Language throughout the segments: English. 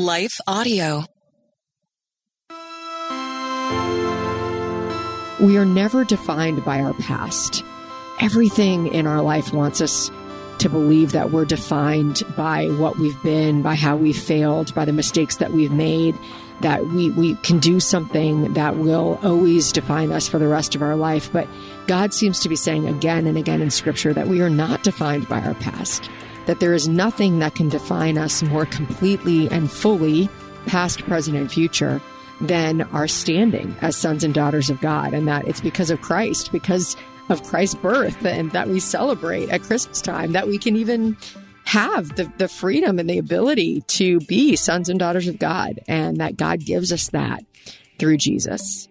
Life Audio. We are never defined by our past. Everything in our life wants us to believe that we're defined by what we've been, by how we failed, by the mistakes that we've made, that we can do something that will always define us for the rest of our life. But God seems to be saying again and again in Scripture that we are not defined by our past, that there is nothing that can define us more completely and fully, past, present, and future, than our standing as sons and daughters of God. And that it's because of Christ, because of Christ's birth, and that we celebrate at Christmas time, that we can even have the freedom and the ability to be sons and daughters of God, and that God gives us that through Jesus.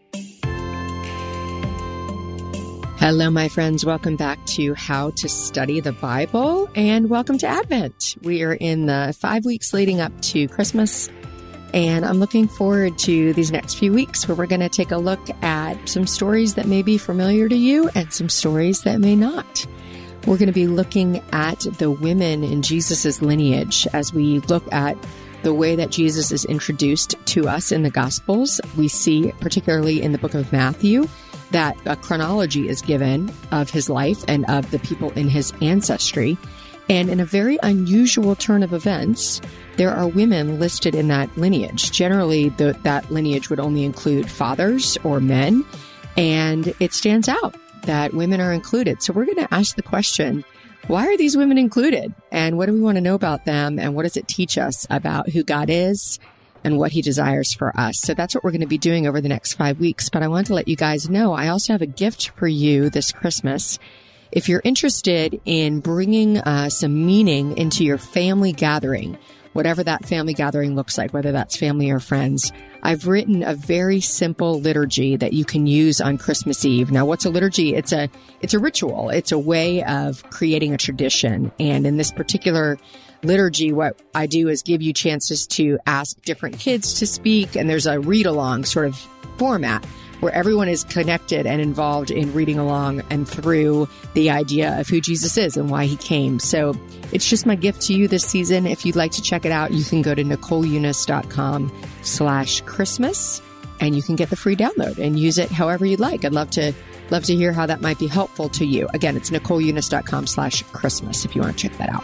Hello, my friends. Welcome back to How to Study the Bible, and welcome to Advent. We are in the 5 weeks leading up to Christmas, and I'm looking forward to these next few weeks where we're going to take a look at some stories that may be familiar to you and some stories that may not. We're going to be looking at the women in Jesus's lineage as we look at the way that Jesus is introduced to us in the Gospels. We see, particularly in the book of Matthew, that a chronology is given of his life and of the people in his ancestry. And in a very unusual turn of events, there are women listed in that lineage. Generally, that lineage would only include fathers or men, and it stands out that women are included. So we're going to ask the question, why are these women included? And what do we want to know about them? And what does it teach us about who God is and what he desires for us? So that's what we're going to be doing over the next 5 weeks. But I want to let you guys know, I also have a gift for you this Christmas. If you're interested in bringing some meaning into your family gathering, whatever that family gathering looks like, whether that's family or friends, I've written a very simple liturgy that you can use on Christmas Eve. Now, what's a liturgy? It's a ritual. It's a way of creating a tradition. And in this particular liturgy, what I do is give you chances to ask different kids to speak. And there's a read-along sort of format where everyone is connected and involved in reading along and through the idea of who Jesus is and why he came. So it's just my gift to you this season. If you'd like to check it out, you can go to NicoleEunice.com/Christmas and you can get the free download and use it however you'd like. I'd love to hear how that might be helpful to you. Again, it's NicoleEunice.com/Christmas if you want to check that out.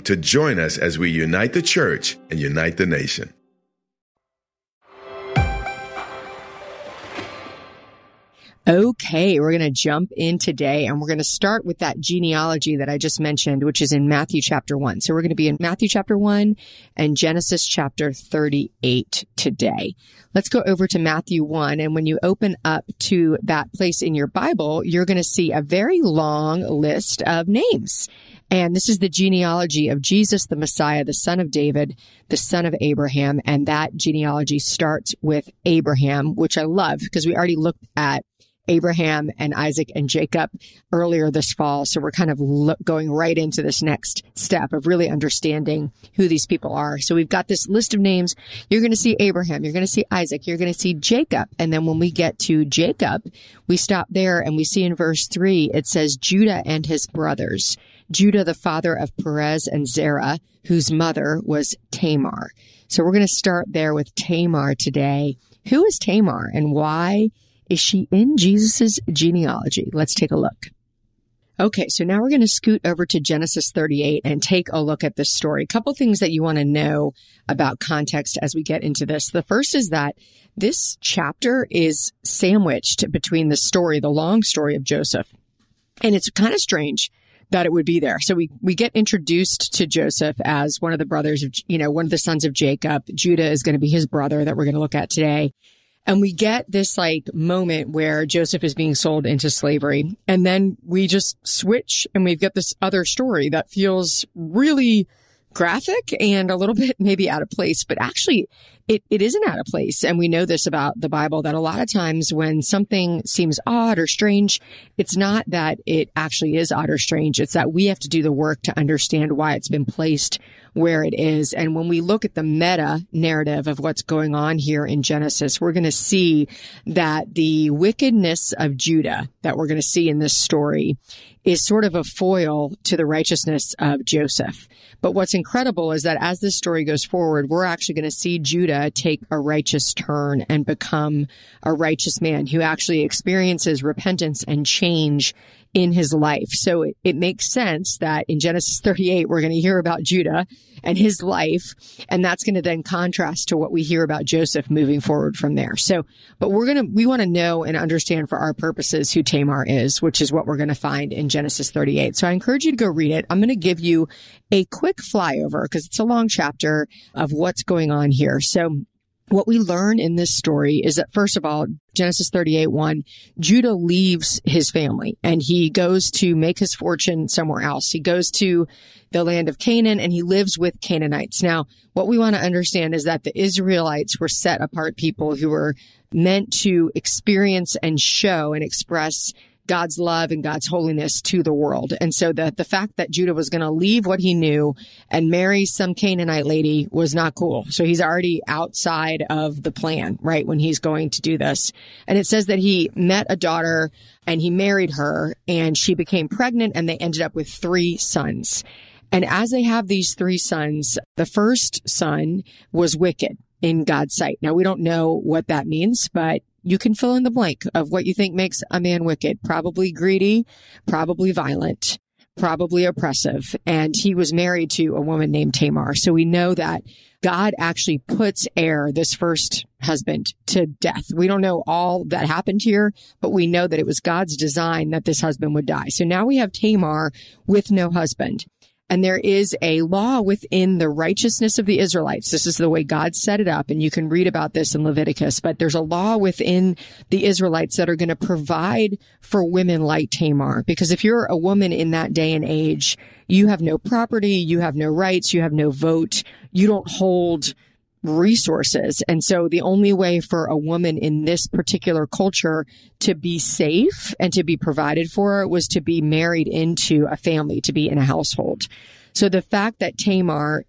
to join us as we unite the church and unite the nation. Okay, we're going to jump in today and we're going to start with that genealogy that I just mentioned, which is in Matthew chapter 1. So we're going to be in Matthew chapter 1 and Genesis chapter 38 today. Let's go over to Matthew 1. And when you open up to that place in your Bible, you're going to see a very long list of names. And this is the genealogy of Jesus, the Messiah, the son of David, the son of Abraham. And that genealogy starts with Abraham, which I love because we already looked at Abraham and Isaac and Jacob earlier this fall. So we're kind of going right into this next step of really understanding who these people are. So we've got this list of names. You're going to see Abraham, you're going to see Isaac, you're going to see Jacob. And then when we get to Jacob, we stop there and we see in verse 3, it says Judah and his brothers. Judah, the father of Perez and Zerah, whose mother was Tamar. So we're going to start there with Tamar today. Who is Tamar and why is she in Jesus's genealogy? Let's take a look. Okay, so now we're going to scoot over to Genesis 38 and take a look at this story. A couple things that you want to know about context as we get into this. The first is that this chapter is sandwiched between the story, the long story of Joseph. And it's kind of strange that it would be there. So we get introduced to Joseph as one of the brothers of, one of the sons of Jacob. Judah is going to be his brother that we're going to look at today. And we get this moment where Joseph is being sold into slavery. And then we just switch and we've got this other story that feels really graphic and a little bit maybe out of place, but actually it isn't out of place. And we know this about the Bible, that a lot of times when something seems odd or strange, it's not that it actually is odd or strange. It's that we have to do the work to understand why it's been placed where it is. And when we look at the meta narrative of what's going on here in Genesis, we're going to see that the wickedness of Judah that we're going to see in this story is sort of a foil to the righteousness of Joseph. But what's incredible is that as this story goes forward, we're actually going to see Judah take a righteous turn and become a righteous man who actually experiences repentance and change in his life. So it makes sense that in Genesis 38, we're going to hear about Judah and his life, and that's going to then contrast to what we hear about Joseph moving forward from there. So, but we want to know and understand for our purposes who Tamar is, which is what we're going to find in Genesis 38. So I encourage you to go read it. I'm going to give you a quick flyover because it's a long chapter of what's going on here. So what we learn in this story is that, first of all, Genesis 38:1, Judah leaves his family and he goes to make his fortune somewhere else. He goes to the land of Canaan and he lives with Canaanites. Now, what we want to understand is that the Israelites were set apart people who were meant to experience and show and express God's love and God's holiness to the world. And so the fact that Judah was going to leave what he knew and marry some Canaanite lady was not cool. So he's already outside of the plan, right, when he's going to do this. And it says that he met a daughter and he married her and she became pregnant and they ended up with 3 sons. And as they have these 3 sons, the first son was wicked in God's sight. Now, we don't know what that means, but you can fill in the blank of what you think makes a man wicked. Probably greedy, probably violent, probably oppressive. And he was married to a woman named Tamar. So we know that God actually puts Er, this first husband, to death. We don't know all that happened here, but we know that it was God's design that this husband would die. So now we have Tamar with no husband. And there is a law within the righteousness of the Israelites. This is the way God set it up. And you can read about this in Leviticus. But there's a law within the Israelites that are going to provide for women like Tamar. Because if you're a woman in that day and age, you have no property, you have no rights, you have no vote, you don't hold resources. And so the only way for a woman in this particular culture to be safe and to be provided for was to be married into a family, to be in a household. So the fact that Tamar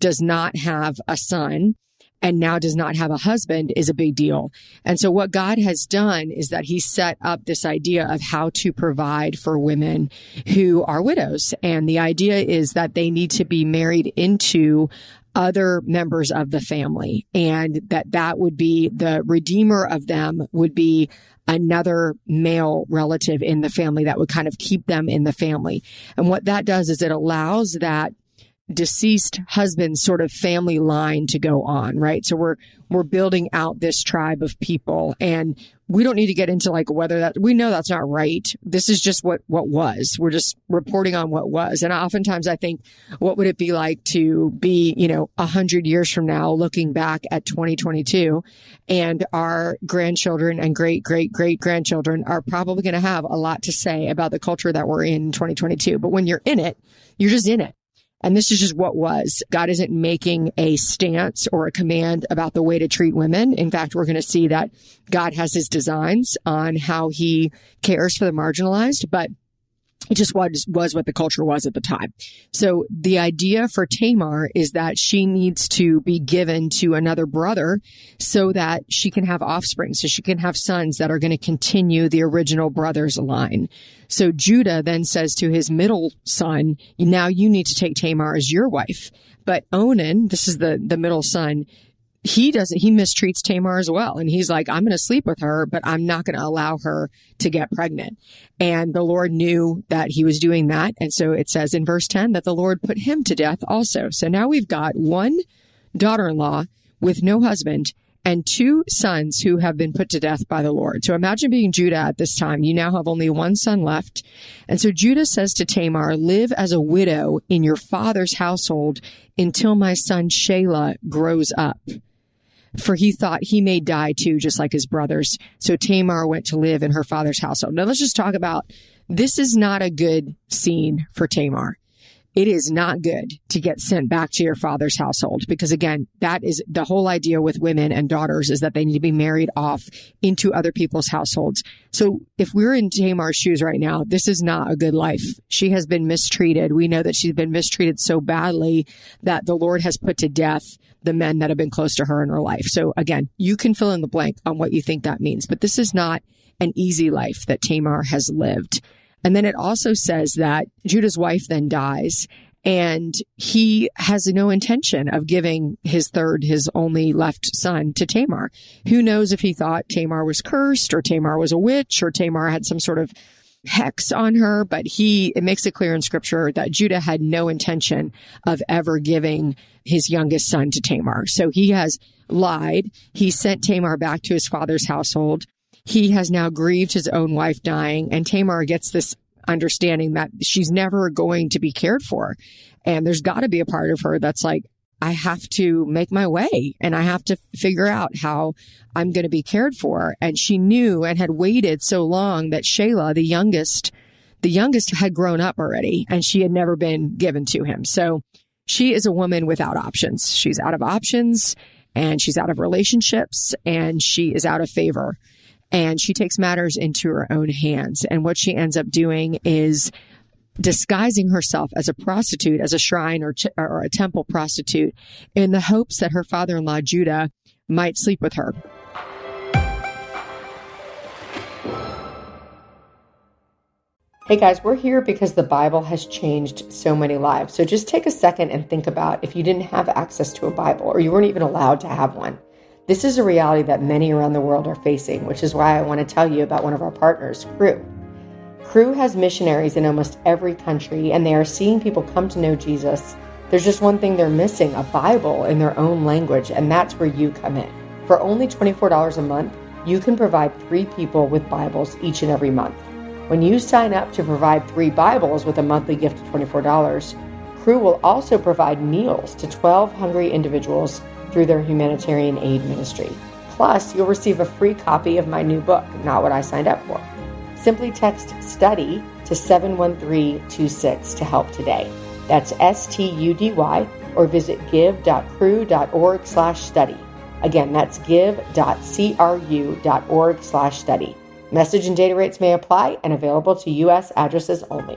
does not have a son and now does not have a husband is a big deal. And so what God has done is that he set up this idea of how to provide for women who are widows. And the idea is that they need to be married into other members of the family, and that would be the redeemer of them would be another male relative in the family that would kind of keep them in the family. And what that does is it allows that deceased husband's sort of family line to go on, right? So we're building out this tribe of people, and we don't need to get into like whether that, we know that's not right. This is just what was. We're just reporting on what was. And oftentimes I think, what would it be like to be, 100 years from now, looking back at 2022, and our grandchildren and great, great, great grandchildren are probably going to have a lot to say about the culture that we're in 2022. But when you're in it, you're just in it. And this is just what was. God isn't making a stance or a command about the way to treat women. In fact, we're going to see that God has his designs on how he cares for the marginalized, but it just was what the culture was at the time. So the idea for Tamar is that she needs to be given to another brother so that she can have offspring, so she can have sons that are going to continue the original brother's line. So Judah then says to his middle son, now you need to take Tamar as your wife. But Onan, this is the middle son, he mistreats Tamar as well. And he's like, I'm going to sleep with her, but I'm not going to allow her to get pregnant. And the Lord knew that he was doing that. And so it says in verse 10 that the Lord put him to death also. So now we've got one daughter-in-law with no husband and two sons who have been put to death by the Lord. So imagine being Judah at this time. You now have only one son left. And so Judah says to Tamar, live as a widow in your father's household until my son Shelah grows up. For he thought he may die too, just like his brothers. So Tamar went to live in her father's household. Now let's just talk about, this is not a good scene for Tamar. It is not good to get sent back to your father's household, because again, that is the whole idea with women and daughters, is that they need to be married off into other people's households. So if we're in Tamar's shoes right now, this is not a good life. She has been mistreated. We know that she's been mistreated so badly that the Lord has put to death the men that have been close to her in her life. So again, you can fill in the blank on what you think that means, but this is not an easy life that Tamar has lived. And then it also says that Judah's wife then dies, and he has no intention of giving his only left son to Tamar. Who knows if he thought Tamar was cursed, or Tamar was a witch, or Tamar had some sort of hex on her, but it makes it clear in scripture that Judah had no intention of ever giving his youngest son to Tamar. So he has lied. He sent Tamar back to his father's household. He has now grieved his own wife dying, and Tamar gets this understanding that she's never going to be cared for. And there's got to be a part of her that's like, I have to make my way, and I have to figure out how I'm going to be cared for. And she knew and had waited so long that Shelah, the youngest had grown up already, and she had never been given to him. So she is a woman without options. She's out of options, and she's out of relationships, and she is out of favor. And she takes matters into her own hands. And what she ends up doing is disguising herself as a prostitute, as a shrine or a temple prostitute, in the hopes that her father-in-law Judah might sleep with her. Hey guys, we're here because the Bible has changed so many lives. So just take a second and think about if you didn't have access to a Bible, or you weren't even allowed to have one. This is a reality that many around the world are facing, which is why I want to tell you about one of our partners, Cru. Cru has missionaries in almost every country, and they are seeing people come to know Jesus. There's just one thing they're missing, a Bible in their own language, and that's where you come in. For only $24 a month, you can provide 3 people with Bibles each and every month. When you sign up to provide 3 Bibles with a monthly gift of $24, Cru will also provide meals to 12 hungry individuals through their humanitarian aid ministry. Plus, you'll receive a free copy of my new book, Not What I Signed Up For. Simply text STUDY to 71326 to help today. That's STUDY, or visit give.cru.org/study. Again, that's give.cru.org/study. Message and data rates may apply, and available to U.S. addresses only.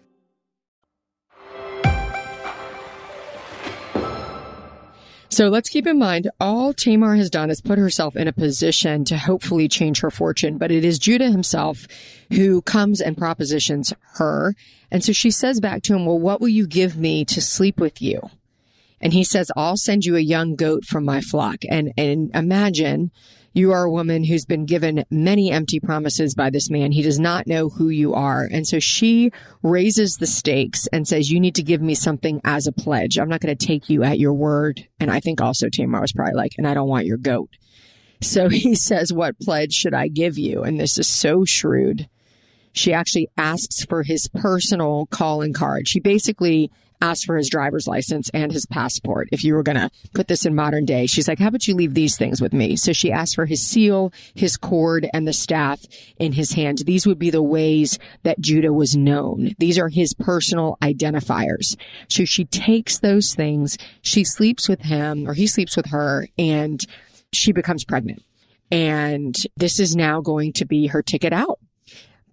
So let's keep in mind, all Tamar has done is put herself in a position to hopefully change her fortune, but it is Judah himself who comes and propositions her. And so she says back to him, well, what will you give me to sleep with you? And he says, I'll send you a young goat from my flock. And imagine you are a woman who's been given many empty promises by this man. He does not know who you are. And so she raises the stakes and says, you need to give me something as a pledge. I'm not going to take you at your word. And I think also Tamar was probably like, and I don't want your goat. So he says, what pledge should I give you? And this is so shrewd. She actually asks for his personal calling card. She basically asks for his driver's license and his passport. If you were going to put this in modern day, she's like, how about you leave these things with me? So she asks for his seal, his cord, and the staff in his hand. These would be the ways that Judah was known. These are his personal identifiers. So she takes those things. She sleeps with him, or he sleeps with her, and she becomes pregnant. And this is now going to be her ticket out.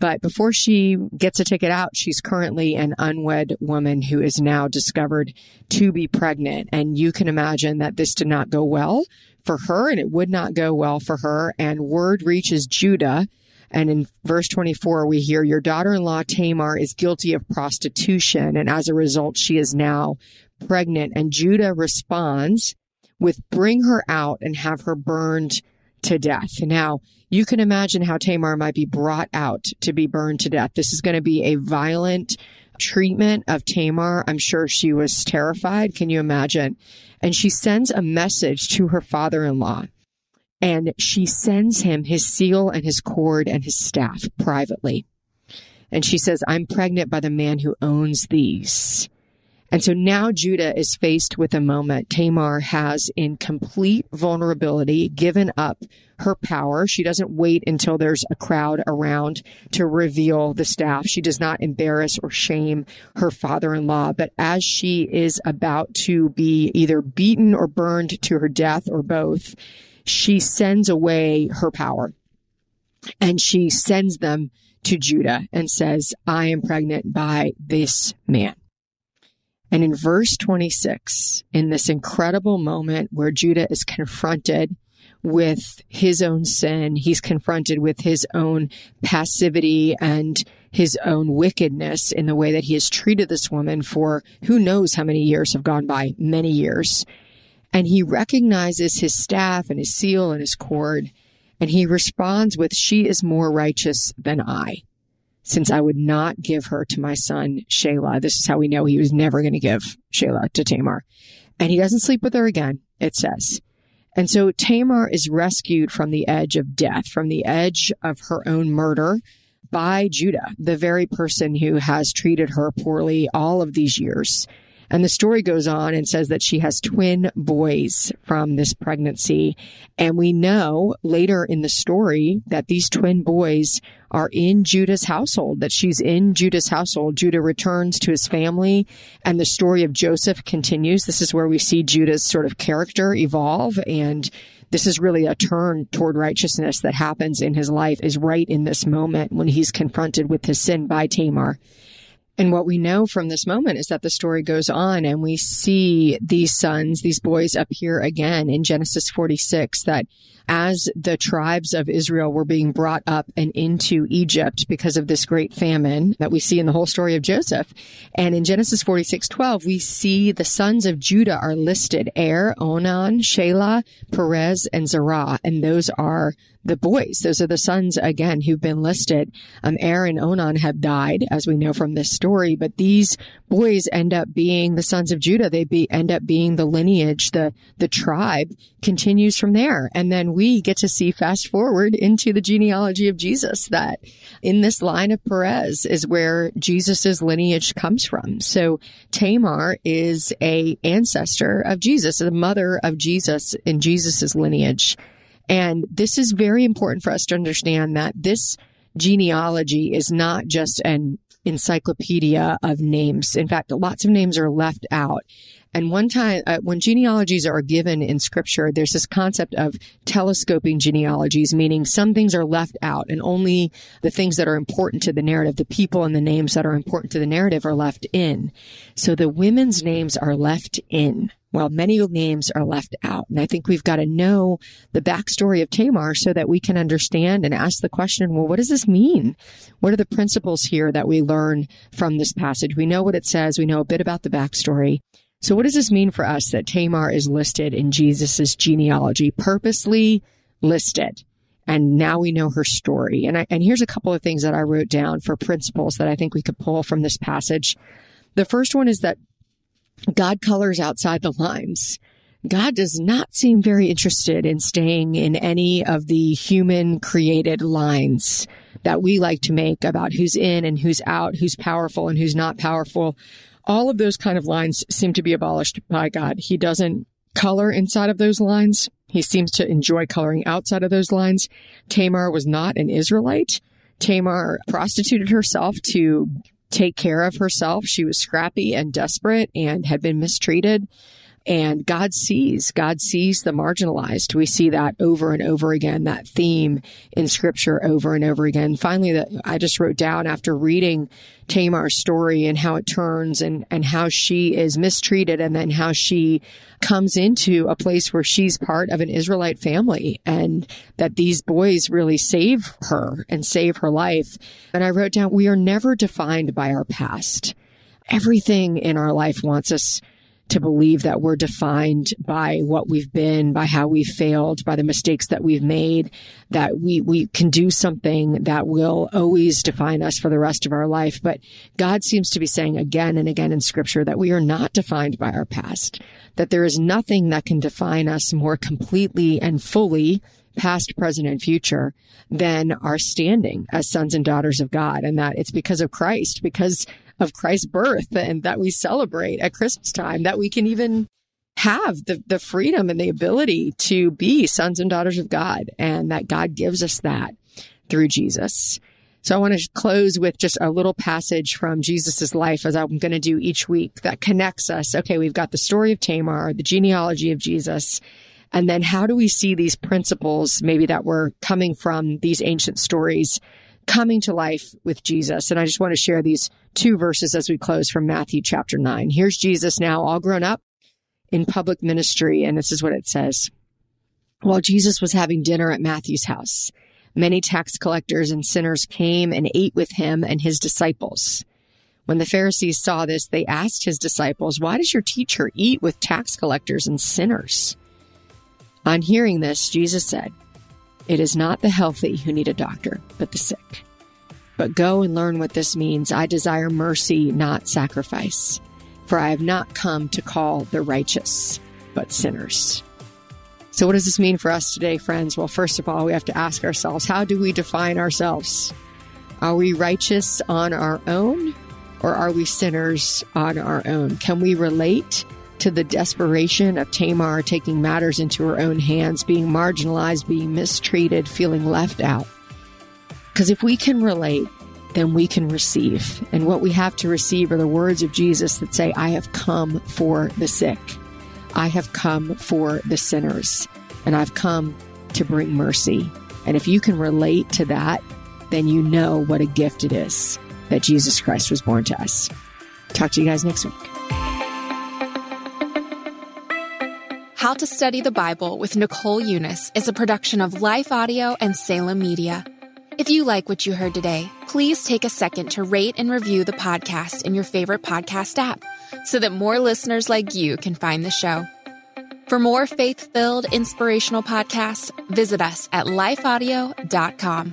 But before she gets a ticket out, she's currently an unwed woman who is now discovered to be pregnant. And you can imagine that this did not go well for her, and it would not go well for her. And word reaches Judah. And in verse 24, we hear, your daughter-in-law Tamar is guilty of prostitution. And as a result, she is now pregnant. And Judah responds with, bring her out and have her burned to death. Now, you can imagine how Tamar might be brought out to be burned to death. This is going to be a violent treatment of Tamar. I'm sure she was terrified. Can you imagine? And she sends a message to her father-in-law, and she sends him his seal and his cord and his staff privately. And she says, I'm pregnant by the man who owns these. And so now Judah is faced with a moment. Tamar has, in complete vulnerability, given up her power. She doesn't wait until there's a crowd around to reveal the staff. She does not embarrass or shame her father-in-law. But as she is about to be either beaten or burned to her death or both, she sends away her power. And she sends them to Judah and says, I am pregnant by this man. And in verse 26, in this incredible moment where Judah is confronted with his own sin, he's confronted with his own passivity and his own wickedness in the way that he has treated this woman for who knows how many years have gone by, many years. And he recognizes his staff and his seal and his cord, and he responds with, she is more righteous than I, since I would not give her to my son, Shelah. This is how we know he was never going to give Shelah to Tamar. And he doesn't sleep with her again, it says. And so Tamar is rescued from the edge of death, from the edge of her own murder by Judah, the very person who has treated her poorly all of these years. And the story goes on and says that she has twin boys from this pregnancy. And we know later in the story that these twin boys are in Judah's household, that she's in Judah's household. Judah returns to his family, and the story of Joseph continues. This is where we see Judah's sort of character evolve, and this is really a turn toward righteousness that happens in his life is right in this moment when he's confronted with his sin by Tamar. And what we know from this moment is that the story goes on, and we see these sons, these boys appear again in Genesis 46, that as the tribes of Israel were being brought up and into Egypt because of this great famine that we see in the whole story of Joseph. And in Genesis 46:12, we see the sons of Judah are listed, Onan, Shelah, Perez, and Zerah. And those are the boys. Those are the sons, again, who've been listed. And Onan have died, as we know from this story, but these boys end up being the sons of Judah. They end up being the lineage. The tribe continues from there. And then we get to see, fast forward into the genealogy of Jesus, that in this line of Perez is where Jesus's lineage comes from. So Tamar is a ancestor of Jesus, the mother of Jesus in Jesus's lineage. And this is very important for us to understand that this genealogy is not just an encyclopedia of names. In fact, lots of names are left out. And one time, when genealogies are given in Scripture, there's this concept of telescoping genealogies, meaning some things are left out and only the things that are important to the narrative, the people and the names that are important to the narrative, are left in. So the women's names are left in, while many names are left out. And I think we've got to know the backstory of Tamar so that we can understand and ask the question, well, what does this mean? What are the principles here that we learn from this passage? We know what it says. We know a bit about the backstory. So what does this mean for us that Tamar is listed in Jesus's genealogy, purposely listed? And now we know her story. And here's a couple of things that I wrote down for principles that I think we could pull from this passage. The first one is that God colors outside the lines. God does not seem very interested in staying in any of the human created lines that we like to make about who's in and who's out, who's powerful and who's not powerful. All of those kind of lines seem to be abolished by God. He doesn't color inside of those lines. He seems to enjoy coloring outside of those lines. Tamar was not an Israelite. Tamar prostituted herself to take care of herself. She was scrappy and desperate and had been mistreated. And God sees the marginalized. We see that over and over again, that theme in Scripture over and over again. Finally, I just wrote down, after reading Tamar's story and how it turns and how she is mistreated and then how she comes into a place where she's part of an Israelite family and that these boys really save her and save her life. And I wrote down, we are never defined by our past. Everything in our life wants us to believe that we're defined by what we've been, by how we failed, by the mistakes that we've made, that we can do something that will always define us for the rest of our life. But God seems to be saying again and again in Scripture that we are not defined by our past, that there is nothing that can define us more completely and fully, past, present, and future, than our standing as sons and daughters of God. And that it's because of Christ, because of Christ's birth, and that we celebrate at Christmas time, that we can even have the freedom and the ability to be sons and daughters of God, and that God gives us that through Jesus. So I want to close with just a little passage from Jesus's life, as I'm going to do each week, that connects us. Okay, we've got the story of Tamar, the genealogy of Jesus, and then how do we see these principles maybe that were coming from these ancient stories coming to life with Jesus? And I just want to share these two verses as we close from Matthew chapter 9. Here's Jesus now all grown up in public ministry, and this is what it says. While Jesus was having dinner at Matthew's house, many tax collectors and sinners came and ate with him and his disciples. When the Pharisees saw this, they asked his disciples, "Why does your teacher eat with tax collectors and sinners?" On hearing this, Jesus said, "It is not the healthy who need a doctor, but the sick. But go and learn what this means. I desire mercy, not sacrifice. For I have not come to call the righteous, but sinners." So what does this mean for us today, friends? Well, first of all, we have to ask ourselves, how do we define ourselves? Are we righteous on our own, or are we sinners on our own? Can we relate to the desperation of Tamar taking matters into her own hands, being marginalized, being mistreated, feeling left out? Because if we can relate, then we can receive. And what we have to receive are the words of Jesus that say, "I have come for the sick. I have come for the sinners. And I've come to bring mercy." And if you can relate to that, then you know what a gift it is that Jesus Christ was born to us. Talk to you guys next week. How to Study the Bible with Nicole Eunice is a production of Life Audio and Salem Media. If you like what you heard today, please take a second to rate and review the podcast in your favorite podcast app so that more listeners like you can find the show. For more faith-filled, inspirational podcasts, visit us at lifeaudio.com.